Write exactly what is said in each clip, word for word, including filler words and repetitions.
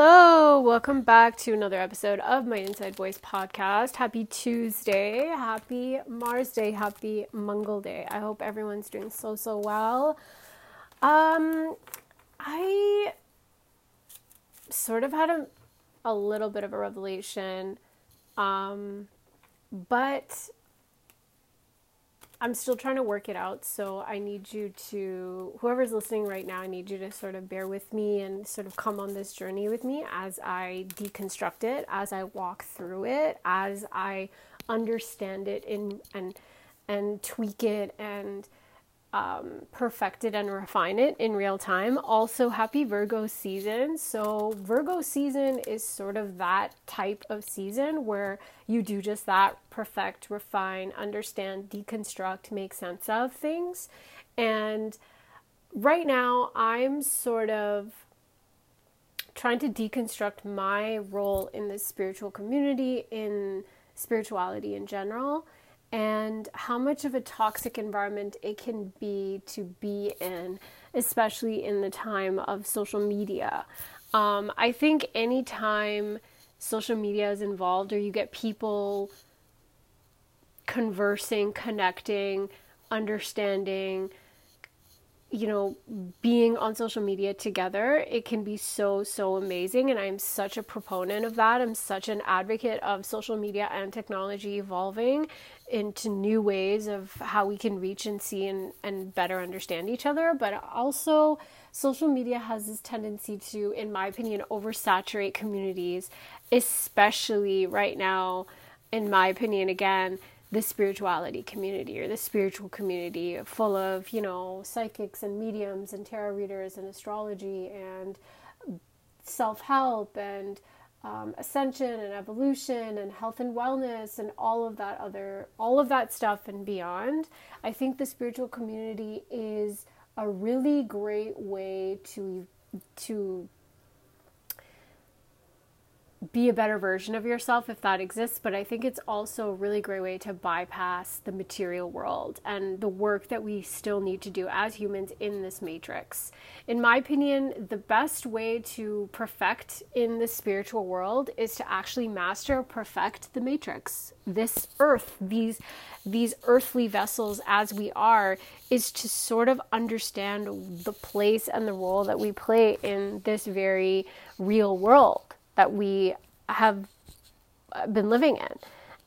Hello, welcome back to another episode of my Inside Voice podcast. Happy Tuesday, happy Mars Day, happy Mangal Day. I hope everyone's doing so, so well. Um, I sort of had a, a little bit of a revelation, um, but I'm still trying to work it out, so I need you to, whoever's listening right now, I need you to sort of bear with me and sort of come on this journey with me as I deconstruct it, as I walk through it, as I understand it in, and and tweak it and um, perfect it and refine it in real time. Also, happy Virgo season. So Virgo season is sort of that type of season where you do just that: perfect, refine, understand, deconstruct, make sense of things. And right now I'm sort of trying to deconstruct my role in this spiritual community, in spirituality in general, and how much of a toxic environment it can be to be in, especially in the time of social media. Um, I think any time social media is involved, or you get people conversing, connecting, understanding, you know, being on social media together, it can be so, so amazing. And I'm such a proponent of that. I'm such an advocate of social media and technology evolving into new ways of how we can reach and see and, and better understand each other. But also, social media has this tendency to, in my opinion, oversaturate communities, especially right now, in my opinion, again, the spirituality community, or the spiritual community full of, you know, psychics and mediums and tarot readers and astrology and self-help and um, ascension and evolution and health and wellness and all of that other, all of that stuff and beyond. I think the spiritual community is a really great way to, to be a better version of yourself, if that exists, but I think it's also a really great way to bypass the material world and the work that we still need to do as humans in this matrix. In my opinion, the best way to perfect in the spiritual world is to actually master, perfect the matrix. This earth, these these earthly vessels as we are, is to sort of understand the place and the role that we play in this very real world that we have been living in.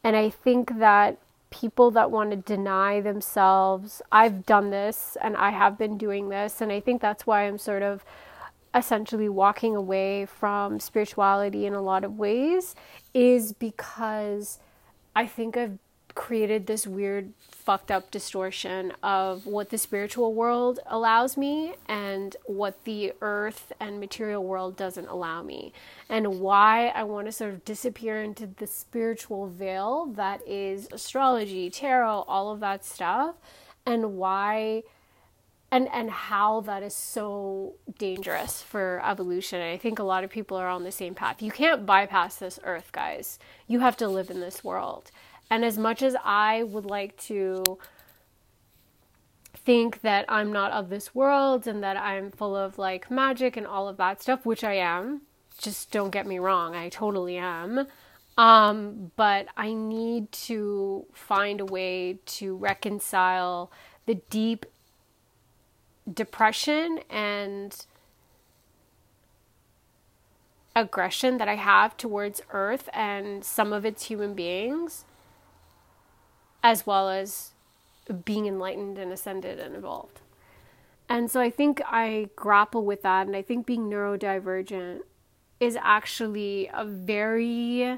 And I think that people that want to deny themselves, I've done this and I have been doing this, and I think that's why I'm sort of essentially walking away from spirituality in a lot of ways, is because I think I've created this weird fucked up distortion of what the spiritual world allows me and what the earth and material world doesn't allow me, and why I want to sort of disappear into the spiritual veil that is astrology, tarot, all of that stuff, and why and and how that is so dangerous for evolution. And I think a lot of people are on the same path. You can't bypass this earth, guys. You have to live in this world. And as much as I would like to think that I'm not of this world and that I'm full of like magic and all of that stuff, which I am, just don't get me wrong, I totally am, um, but I need to find a way to reconcile the deep depression and aggression that I have towards Earth and some of its human beings, as well as being enlightened and ascended and evolved. And so I think I grapple with that, and I think being neurodivergent is actually a very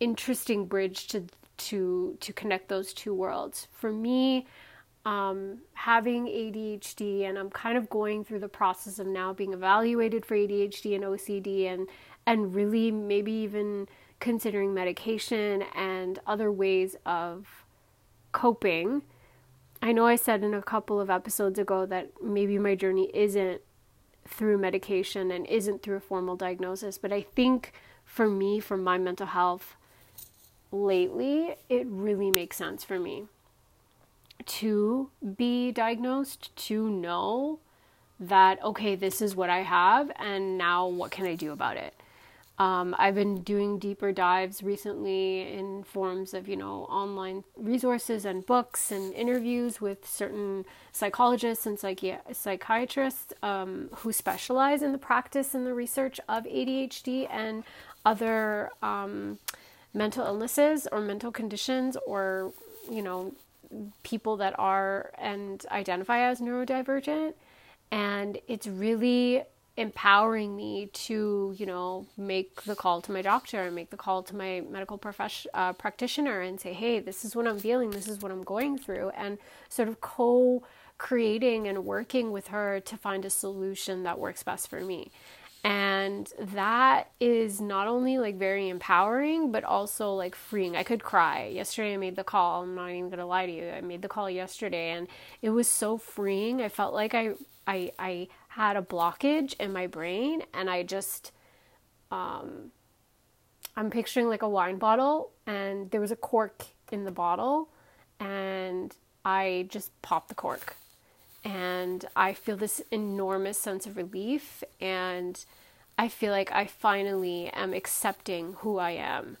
interesting bridge to to to connect those two worlds. For me, um, having A D H D, and I'm kind of going through the process of now being evaluated for A D H D and O C D, and and really maybe even considering medication and other ways of coping. I know I said in a couple of episodes ago that maybe my journey isn't through medication and isn't through a formal diagnosis, but I think for me, for my mental health lately, it really makes sense for me to be diagnosed, to know that, okay, this is what I have, and now what can I do about it? Um, I've been doing deeper dives recently in forms of, you know, online resources and books and interviews with certain psychologists and psychi- psychiatrists um, who specialize in the practice and the research of A D H D and other um, mental illnesses or mental conditions, or, you know, people that are and identify as neurodivergent. And it's really empowering me to, you know, make the call to my doctor and make the call to my medical profesh- uh, practitioner and say, hey, this is what I'm feeling, this is what I'm going through, and sort of co-creating and working with her to find a solution that works best for me. And that is not only like very empowering, but also like freeing. I could cry. Yesterday I made the call. I'm not even going to lie to you. I made the call yesterday and it was so freeing. I felt like I, I, I had a blockage in my brain, and I just, um, I'm picturing like a wine bottle, and there was a cork in the bottle, and I just popped the cork. And I feel this enormous sense of relief, and I feel like I finally am accepting who I am,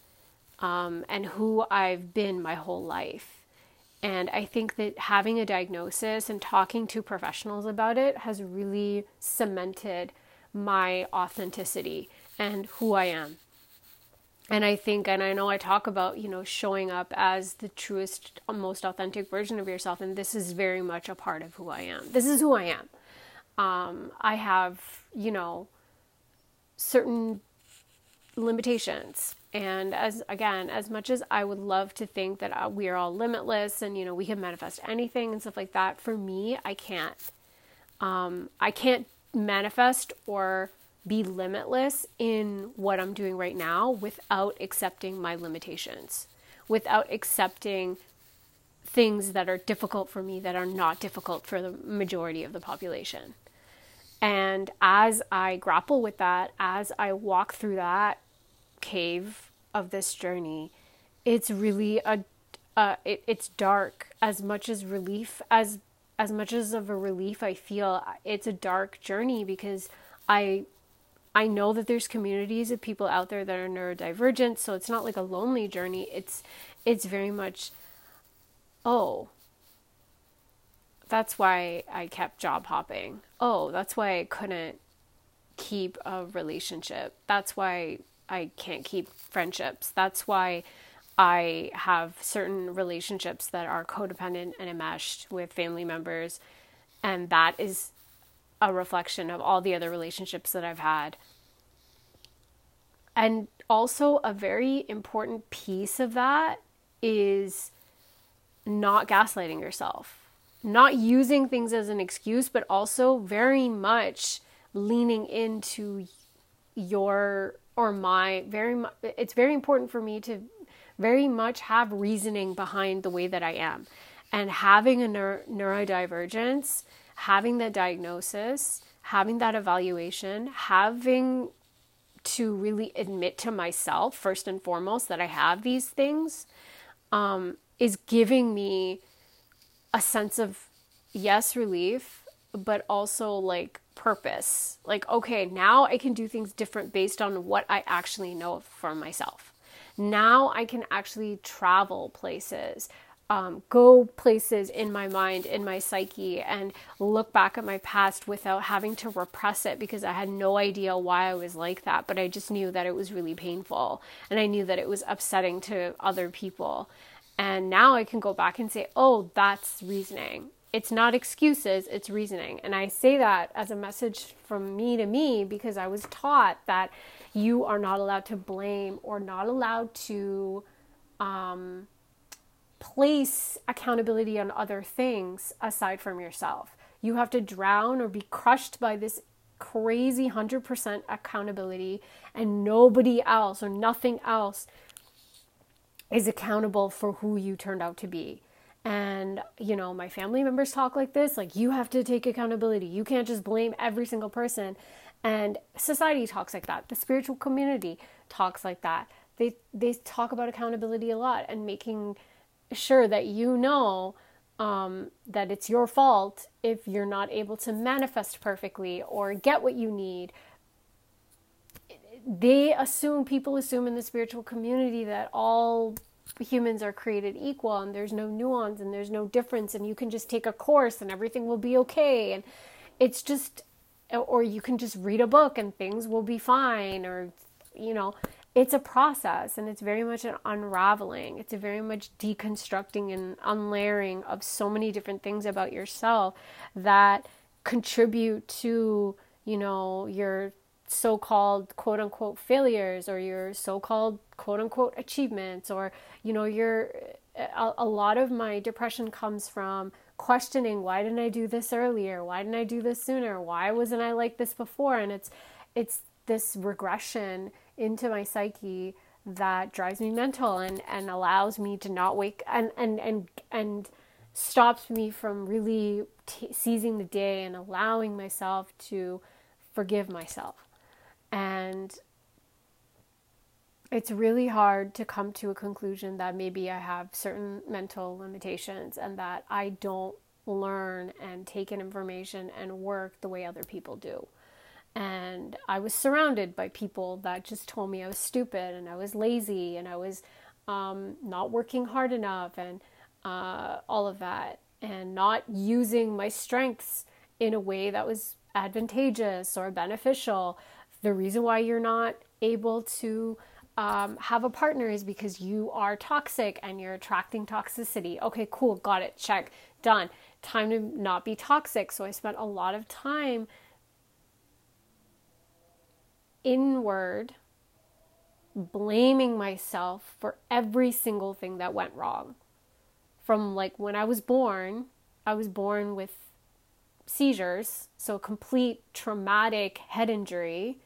um, and who I've been my whole life. And I think that having a diagnosis and talking to professionals about it has really cemented my authenticity and who I am. And I think, and I know I talk about, you know, showing up as the truest, most authentic version of yourself. And this is very much a part of who I am. This is who I am. Um, I have, you know, certain limitations. And as, again, as much as I would love to think that we are all limitless and, you know, we can manifest anything and stuff like that, for me, I can't. Um, I can't manifest or be limitless in what I'm doing right now without accepting my limitations, without accepting things that are difficult for me that are not difficult for the majority of the population. And as I grapple with that, as I walk through that cave of this journey, it's really a, uh, it, it's dark. As much as relief, as, as much as of a relief I feel, it's a dark journey, because I, I know that there's communities of people out there that are neurodivergent, so it's not like a lonely journey. It's it's very much, oh, that's why I kept job hopping. Oh, that's why I couldn't keep a relationship. That's why I can't keep friendships. That's why I have certain relationships that are codependent and enmeshed with family members, and that is a reflection of all the other relationships that I've had. And also a very important piece of that is not gaslighting yourself, not using things as an excuse, but also very much leaning into your or my very much, it's very important for me to very much have reasoning behind the way that I am. And having a neuro- neurodivergence, having that diagnosis, having that evaluation, having to really admit to myself first and foremost that I have these things, um, is giving me a sense of, yes, relief, but also like purpose. Like, okay, now I can do things different based on what I actually know for myself. Now I can actually travel places, Um, go places in my mind, in my psyche, and look back at my past without having to repress it, because I had no idea why I was like that, but I just knew that it was really painful, and I knew that it was upsetting to other people. And now I can go back and say, oh, that's reasoning. It's not excuses, it's reasoning. And I say that as a message from me to me, because I was taught that you are not allowed to blame or not allowed to um place accountability on other things aside from yourself. You have to drown or be crushed by this crazy one hundred percent accountability, and nobody else or nothing else is accountable for who you turned out to be. And, you know, my family members talk like this, like, you have to take accountability. You can't just blame every single person. And society talks like that. The spiritual community talks like that. They, they talk about accountability a lot and making sure that you know um, that it's your fault if you're not able to manifest perfectly or get what you need. They assume, people assume in the spiritual community that all humans are created equal and there's no nuance and there's no difference and you can just take a course and everything will be okay. And it's just, or you can just read a book and things will be fine, or, you know, it's a process, and it's very much an unraveling. It's a very much deconstructing and unlayering of so many different things about yourself that contribute to, you know, your so-called quote-unquote failures or your so-called quote-unquote achievements, or, you know, your a, a lot of my depression comes from questioning, why didn't I do this earlier? Why didn't I do this sooner? Why wasn't I like this before? And it's it's this regression into my psyche that drives me mental and, and allows me to not wake and and and, and stops me from really t- seizing the day and allowing myself to forgive myself. And it's really hard to come to a conclusion that maybe I have certain mental limitations and that I don't learn and take in information and work the way other people do. And I was surrounded by people that just told me I was stupid and I was lazy and I was um, not working hard enough and uh, all of that, and not using my strengths in a way that was advantageous or beneficial. The reason why you're not able to Um, have a partner is because you are toxic and you're attracting toxicity. Okay, cool. Got it. Check. Done. Time to not be toxic. So I spent a lot of time inward blaming myself for every single thing that went wrong. From like when I was born, I was born with seizures. So complete traumatic head injury,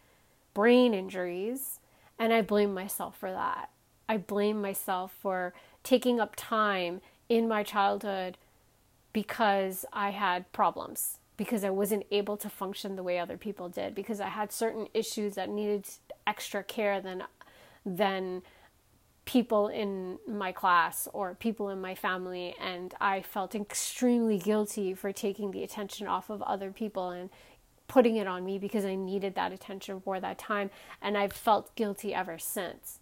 brain injuries. And I blame myself for that. I blame myself for taking up time in my childhood because I had problems, because I wasn't able to function the way other people did, because I had certain issues that needed extra care than than people in my class or people in my family. And I felt extremely guilty for taking the attention off of other people and putting it on me because I needed that attention for that time. And I've felt guilty ever since.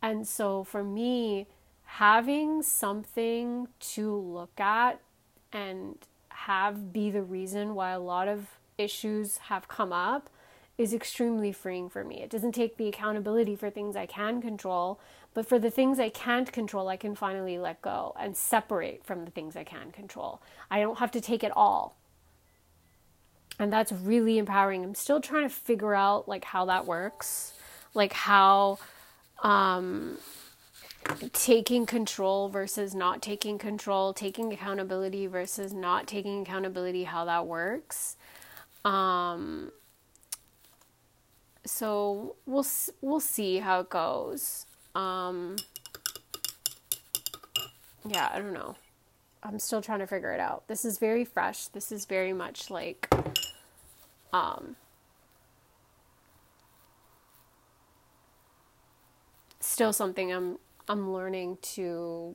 And so for me, having something to look at and have be the reason why a lot of issues have come up is extremely freeing for me. It doesn't take the accountability for things I can control, but for the things I can't control, I can finally let go and separate from the things I can control. I don't have to take it all. And that's really empowering. I'm still trying to figure out like how that works, like how um, taking control versus not taking control, taking accountability versus not taking accountability, how that works. Um, so we'll we'll see how it goes. Um, yeah, I don't know. I'm still trying to figure it out. This is very fresh. This is very much like um, still something I'm I'm learning to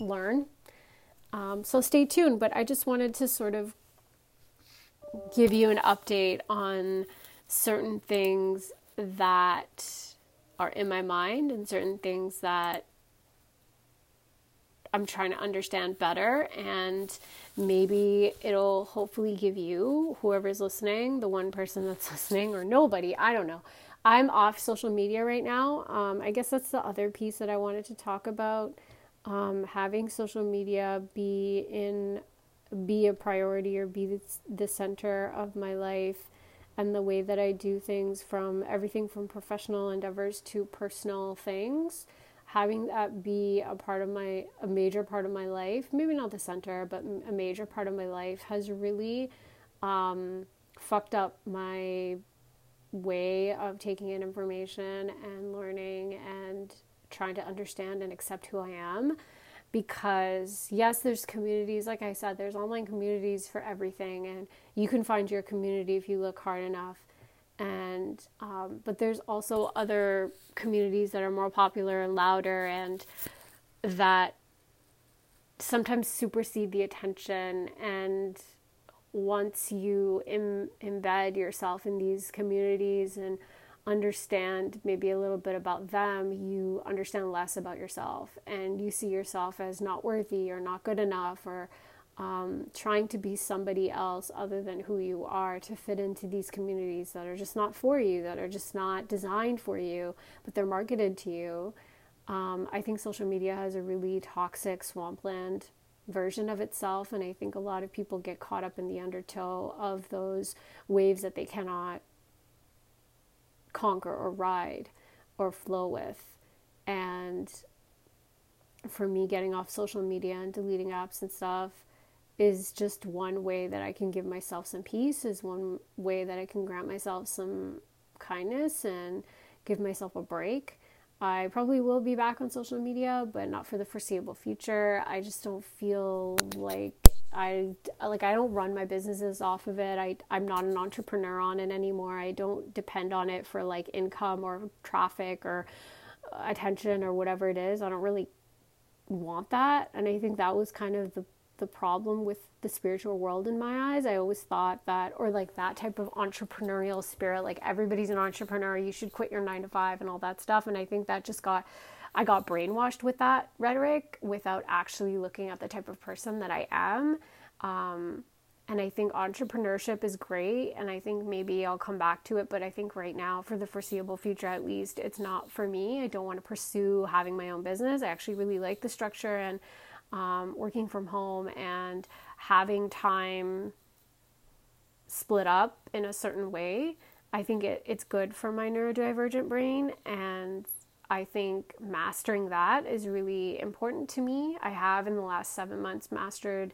learn. Um, so stay tuned. But I just wanted to sort of give you an update on certain things that are in my mind and certain things that I'm trying to understand better, and maybe it'll hopefully give you, whoever's listening, the one person that's listening, or nobody, I don't know. I'm off social media right now. Um, I guess that's the other piece that I wanted to talk about. Um, having social media be in, be a priority or be the, the center of my life and the way that I do things, from everything from professional endeavors to personal things. Having that be a part of my, a major part of my life, maybe not the center, but a major part of my life, has really um, fucked up my way of taking in information and learning and trying to understand and accept who I am. Because yes, there's communities, like I said, there's online communities for everything, and you can find your community if you look hard enough. And, um, but there's also other communities that are more popular and louder and that sometimes supersede the attention. And once you Im- embed yourself in these communities and understand maybe a little bit about them, you understand less about yourself, and you see yourself as not worthy or not good enough, or um, trying to be somebody else other than who you are to fit into these communities that are just not for you, that are just not designed for you, but they're marketed to you. Um, I think social media has a really toxic swampland version of itself, and I think a lot of people get caught up in the undertow of those waves that they cannot conquer or ride or flow with. And for me, getting off social media and deleting apps and stuff is just one way that I can give myself some peace, is one way that I can grant myself some kindness and give myself a break. I probably will be back on social media, but not for the foreseeable future. I just don't feel like I like I don't run my businesses off of it. I, I'm not an entrepreneur on it anymore. I don't depend on it for like income or traffic or attention or whatever it is. I don't really want that. And I think that was kind of the, the problem with the spiritual world in my eyes. I always thought that, or like that type of entrepreneurial spirit, like everybody's an entrepreneur, you should quit your nine to five and all that stuff. And I think that just got, I got brainwashed with that rhetoric without actually looking at the type of person that I am. Um, and I think entrepreneurship is great. And I think maybe I'll come back to it. But I think right now, for the foreseeable future, at least, it's not for me. I don't want to pursue having my own business. I actually really like the structure and um, working from home and having time split up in a certain way. I think it, it's good for my neurodivergent brain, and I think mastering that is really important to me. I have in the last seven months mastered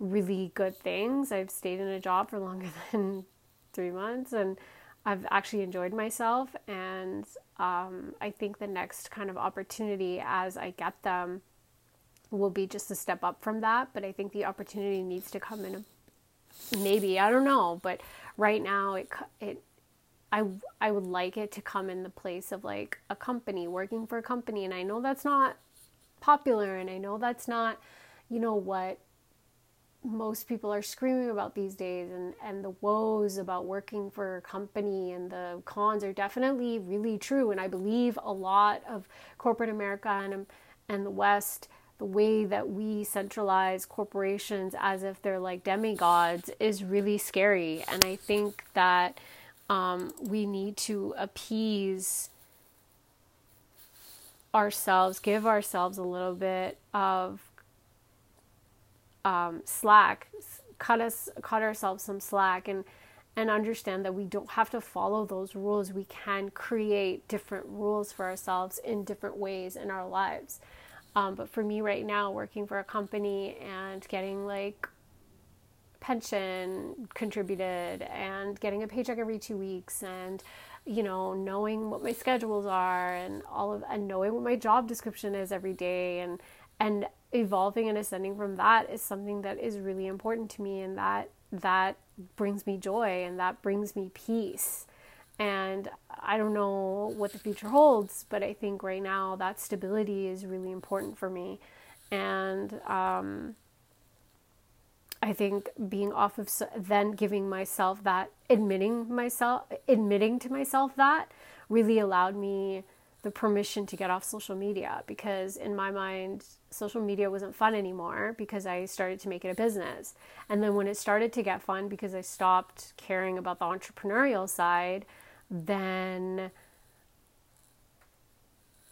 really good things. I've stayed in a job for longer than three months and I've actually enjoyed myself. And um, I think the next kind of opportunity as I get them will be just a step up from that. But I think the opportunity needs to come in a, maybe, I don't know. But right now it it I, I would like it to come in the place of like a company, working for a company. And I know that's not popular, and I know that's not, you know, what most people are screaming about these days, and, and the woes about working for a company and the cons are definitely really true. And I believe a lot of corporate America and, and the West, the way that we centralize corporations as if they're like demigods is really scary. And I think that Um, we need to appease ourselves, give ourselves a little bit of um, slack, cut us, cut ourselves some slack, and and understand that we don't have to follow those rules. We can create different rules for ourselves in different ways in our lives. Um, but for me right now, working for a company and getting like pension contributed and getting a paycheck every two weeks and, you know, knowing what my schedules are and all of, and knowing what my job description is every day and, and evolving and ascending from that is something that is really important to me. And that, that brings me joy and that brings me peace. And I don't know what the future holds, but I think right now that stability is really important for me. And, um, I think being off of, then giving myself that, admitting myself, admitting to myself that really allowed me the permission to get off social media, because in my mind, social media wasn't fun anymore because I started to make it a business. And then when it started to get fun because I stopped caring about the entrepreneurial side, then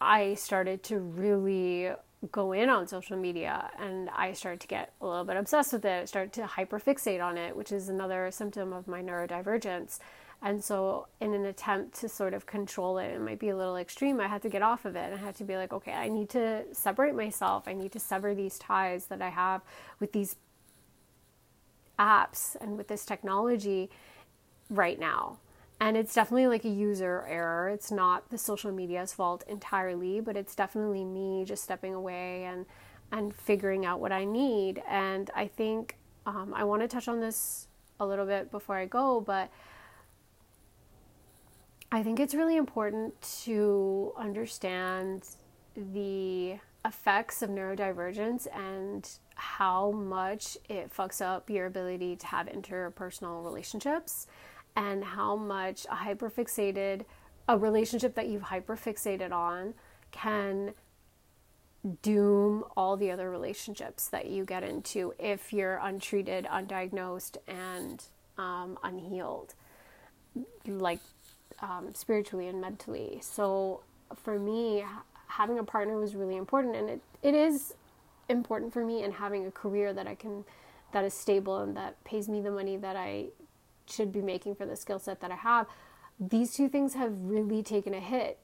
I started to really go in on social media and I started to get a little bit obsessed with it. I started to hyperfixate on it, which is another symptom of my neurodivergence. And so in an attempt to sort of control it, it might be a little extreme, I had to get off of it. I had to be like, okay, I need to separate myself. I need to sever these ties that I have with these apps and with this technology right now. And it's definitely like a user error. It's not the social media's fault entirely, but it's definitely me just stepping away and, and figuring out what I need. And I think um, I want to touch on this a little bit before I go, but I think it's really important to understand the effects of neurodivergence and how much it fucks up your ability to have interpersonal relationships, and how much a hyperfixated, a relationship that you've hyperfixated on can doom all the other relationships that you get into if you're untreated, undiagnosed, and um, unhealed, like um, spiritually and mentally. So for me, having a partner was really important, and it, it is important for me, and having a career that I can, that is stable and that pays me the money that I should be making for the skill set that I have. These two things have really taken a hit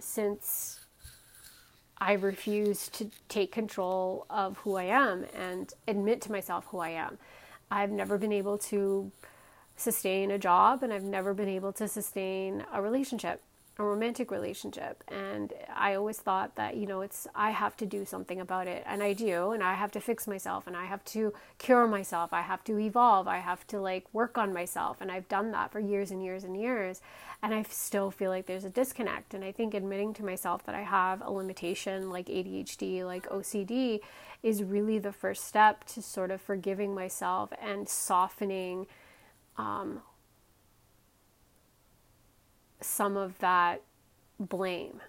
since I refused to take control of who I am and admit to myself who I am. I've never been able to sustain a job, and I've never been able to sustain a relationship, a romantic relationship. And I always thought that, you know, it's, I have to do something about it, and I do, and I have to fix myself, and I have to cure myself. I have to evolve. I have to like work on myself. And I've done that for years and years and years. And I still feel like there's a disconnect. And I think admitting to myself that I have a limitation like A D H D, like O C D, is really the first step to sort of forgiving myself and softening, um, some of that blame,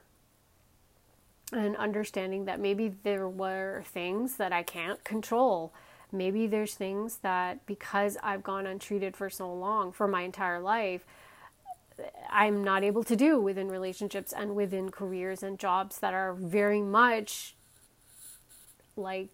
and understanding that maybe there were things that I can't control. Maybe there's things that, because I've gone untreated for so long, for my entire life, I'm not able to do within relationships and within careers and jobs that are very much like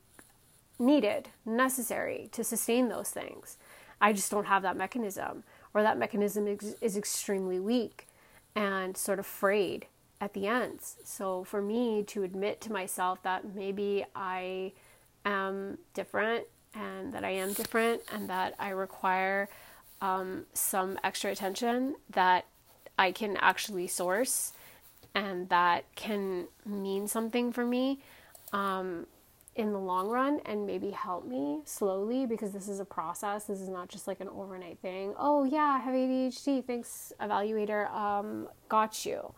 needed, necessary to sustain those things. I just don't have that mechanism, or that mechanism is, is extremely weak and sort of frayed at the ends. So for me to admit to myself that maybe I am different and that I am different and that I require um, some extra attention that I can actually source and that can mean something for me um, in the long run, and maybe help me slowly, because this is a process. This is not just like an overnight thing. Oh yeah, I have A D H D. Thanks, evaluator. Um, got you.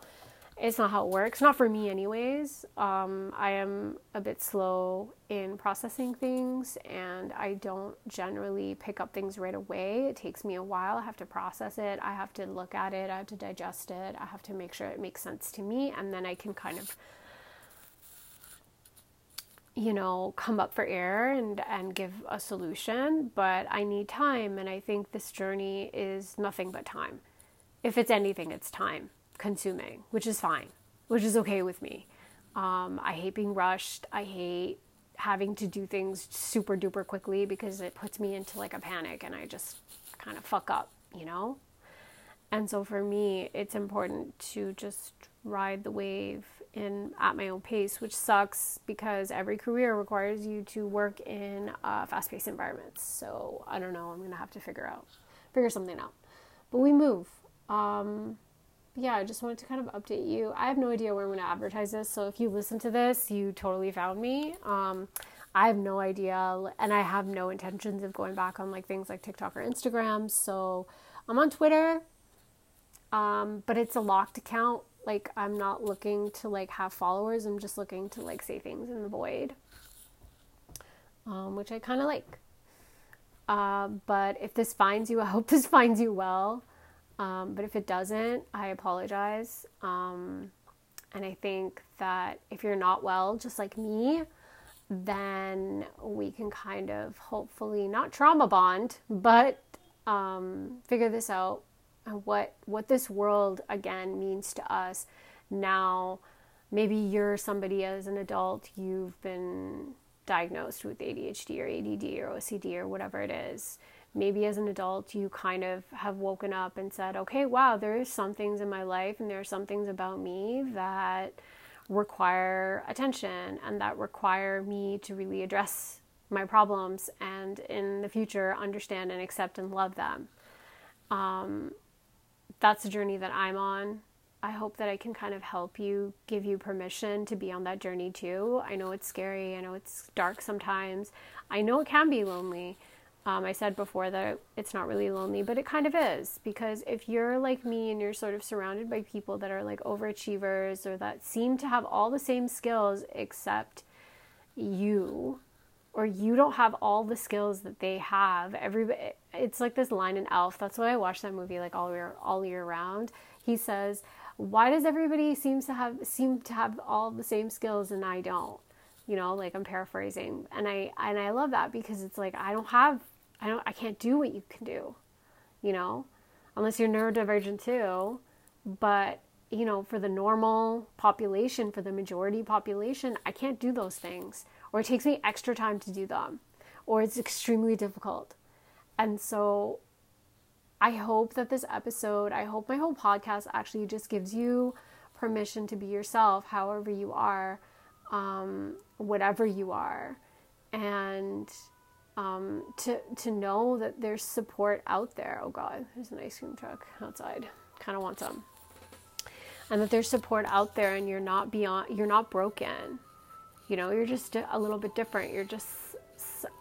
It's not how it works. Not for me anyways. Um, I am a bit slow in processing things, and I don't generally pick up things right away. It takes me a while. I have to process it. I have to look at it. I have to digest it. I have to make sure it makes sense to me. And then I can kind of, you know, come up for air and, and give a solution, but I need time. And I think this journey is nothing but time. If it's anything, it's time consuming, which is fine, which is okay with me. Um, I hate being rushed. I hate having to do things super duper quickly, because it puts me into like a panic and I just kind of fuck up, you know? And so for me, it's important to just ride the wave in at my own pace, which sucks because every career requires you to work in uh, fast-paced environments. So I don't know, I'm gonna have to figure out figure something out, but we move. Um yeah, I just wanted to kind of update you. I have no idea where I'm gonna advertise this, so if you listen to this, you totally found me. um I have no idea, and I have no intentions of going back on like things like TikTok or Instagram. So I'm on Twitter, um but it's a locked account. Like, I'm not looking to, like, have followers. I'm just looking to, like, say things in the void, um, which I kind of like. Uh, but if this finds you, I hope this finds you well. Um, but if it doesn't, I apologize. Um, and I think that if you're not well, just like me, then we can kind of hopefully not trauma bond, but um, figure this out. And what, what this world, again, means to us now. Maybe you're somebody as an adult, you've been diagnosed with A D H D or A D D or O C D or whatever it is. Maybe as an adult, you kind of have woken up and said, okay, wow, there are some things in my life and there are some things about me that require attention and that require me to really address my problems and in the future understand and accept and love them. Um, That's a journey that I'm on. I hope that I can kind of help you, give you permission to be on that journey too. I know it's scary. I know it's dark sometimes. I know it can be lonely. Um, I said before that it's not really lonely, but it kind of is, because if you're like me and you're sort of surrounded by people that are like overachievers or that seem to have all the same skills except you, or you don't have all the skills that they have. Everybody, it's like this line in Elf. That's why I watch that movie like all year, all year round. He says, "Why does everybody seems to have seem to have all the same skills and I don't?" You know, like, I'm paraphrasing, and I and I love that, because it's like, I don't have, I don't, I can't do what you can do, you know, unless you're neurodivergent too. But you know, for the normal population, for the majority population, I can't do those things, or it takes me extra time to do them, or it's extremely difficult. And so I hope that this episode, I hope my whole podcast actually just gives you permission to be yourself, however you are, um, whatever you are, and um, to to know that there's support out there. Oh God, there's an ice cream truck outside. Kind of want some. And that there's support out there, and you're not beyond, you're not broken. You know, you're just a little bit different. You're just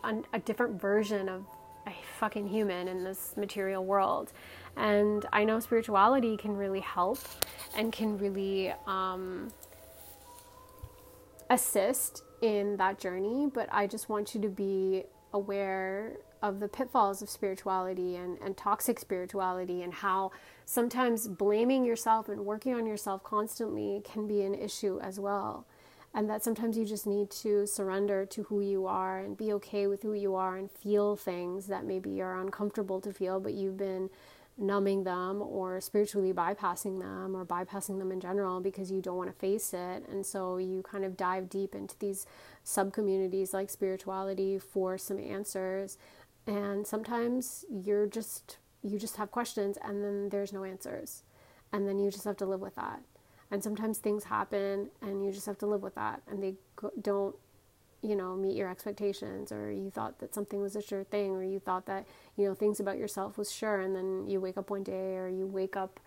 a different version of a fucking human in this material world. And I know spirituality can really help and can really um, assist in that journey. But I just want you to be aware of the pitfalls of spirituality and, and toxic spirituality, and how sometimes blaming yourself and working on yourself constantly can be an issue as well. And that sometimes you just need to surrender to who you are and be okay with who you are, and feel things that maybe are uncomfortable to feel, but you've been numbing them or spiritually bypassing them, or bypassing them in general, because you don't want to face it. And so you kind of dive deep into these sub-communities like spirituality for some answers. And sometimes you're just, you just have questions, and then there's no answers. And then you just have to live with that. And sometimes things happen, and you just have to live with that. And they don't, you know, meet your expectations, or you thought that something was a sure thing, or you thought that, you know, things about yourself was sure. And then you wake up one day, or you wake up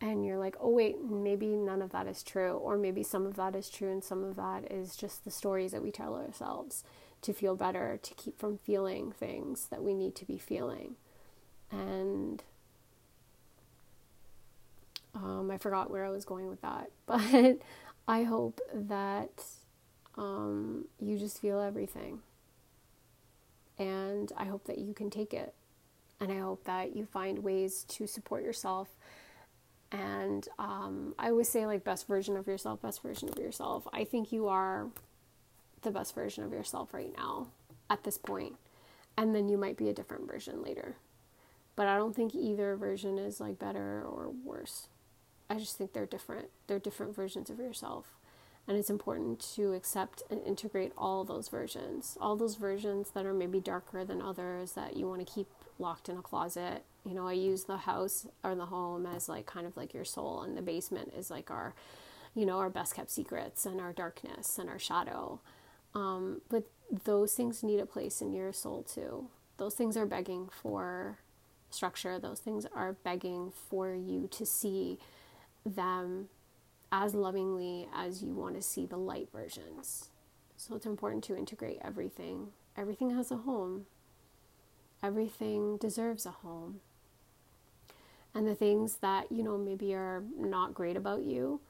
and you're like, oh wait, maybe none of that is true. Or maybe some of that is true, and some of that is just the stories that we tell ourselves to feel better, to keep from feeling things that we need to be feeling. And um, I forgot where I was going with that, but I hope that um, you just feel everything, and I hope that you can take it, and I hope that you find ways to support yourself. And um, I always say, like, best version of yourself, best version of yourself. I think you are the best version of yourself right now at this point, and then you might be a different version later. But I don't think either version is like better or worse. I just think they're different. They're different versions of yourself. And it's important to accept and integrate all those versions. All those versions that are maybe darker than others that you want to keep locked in a closet. You know, I use the house or the home as like kind of like your soul, and the basement is like our, you know, our best kept secrets and our darkness and our shadow. Um, but those things need a place in your soul too. Those things are begging for structure. Those things are begging for you to see them as lovingly as you want to see the light versions. So it's important to integrate everything. Everything has a home. Everything deserves a home. And the things that, you know, maybe are not great about you,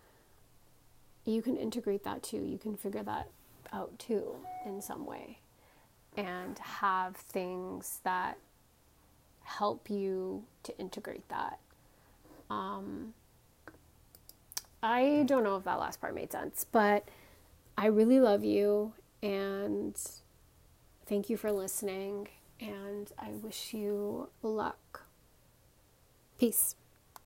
you can integrate that too. You can figure that out too in some way, and have things that help you to integrate that. Um, I don't know if that last part made sense, but I really love you, and thank you for listening, and I wish you luck. Peace.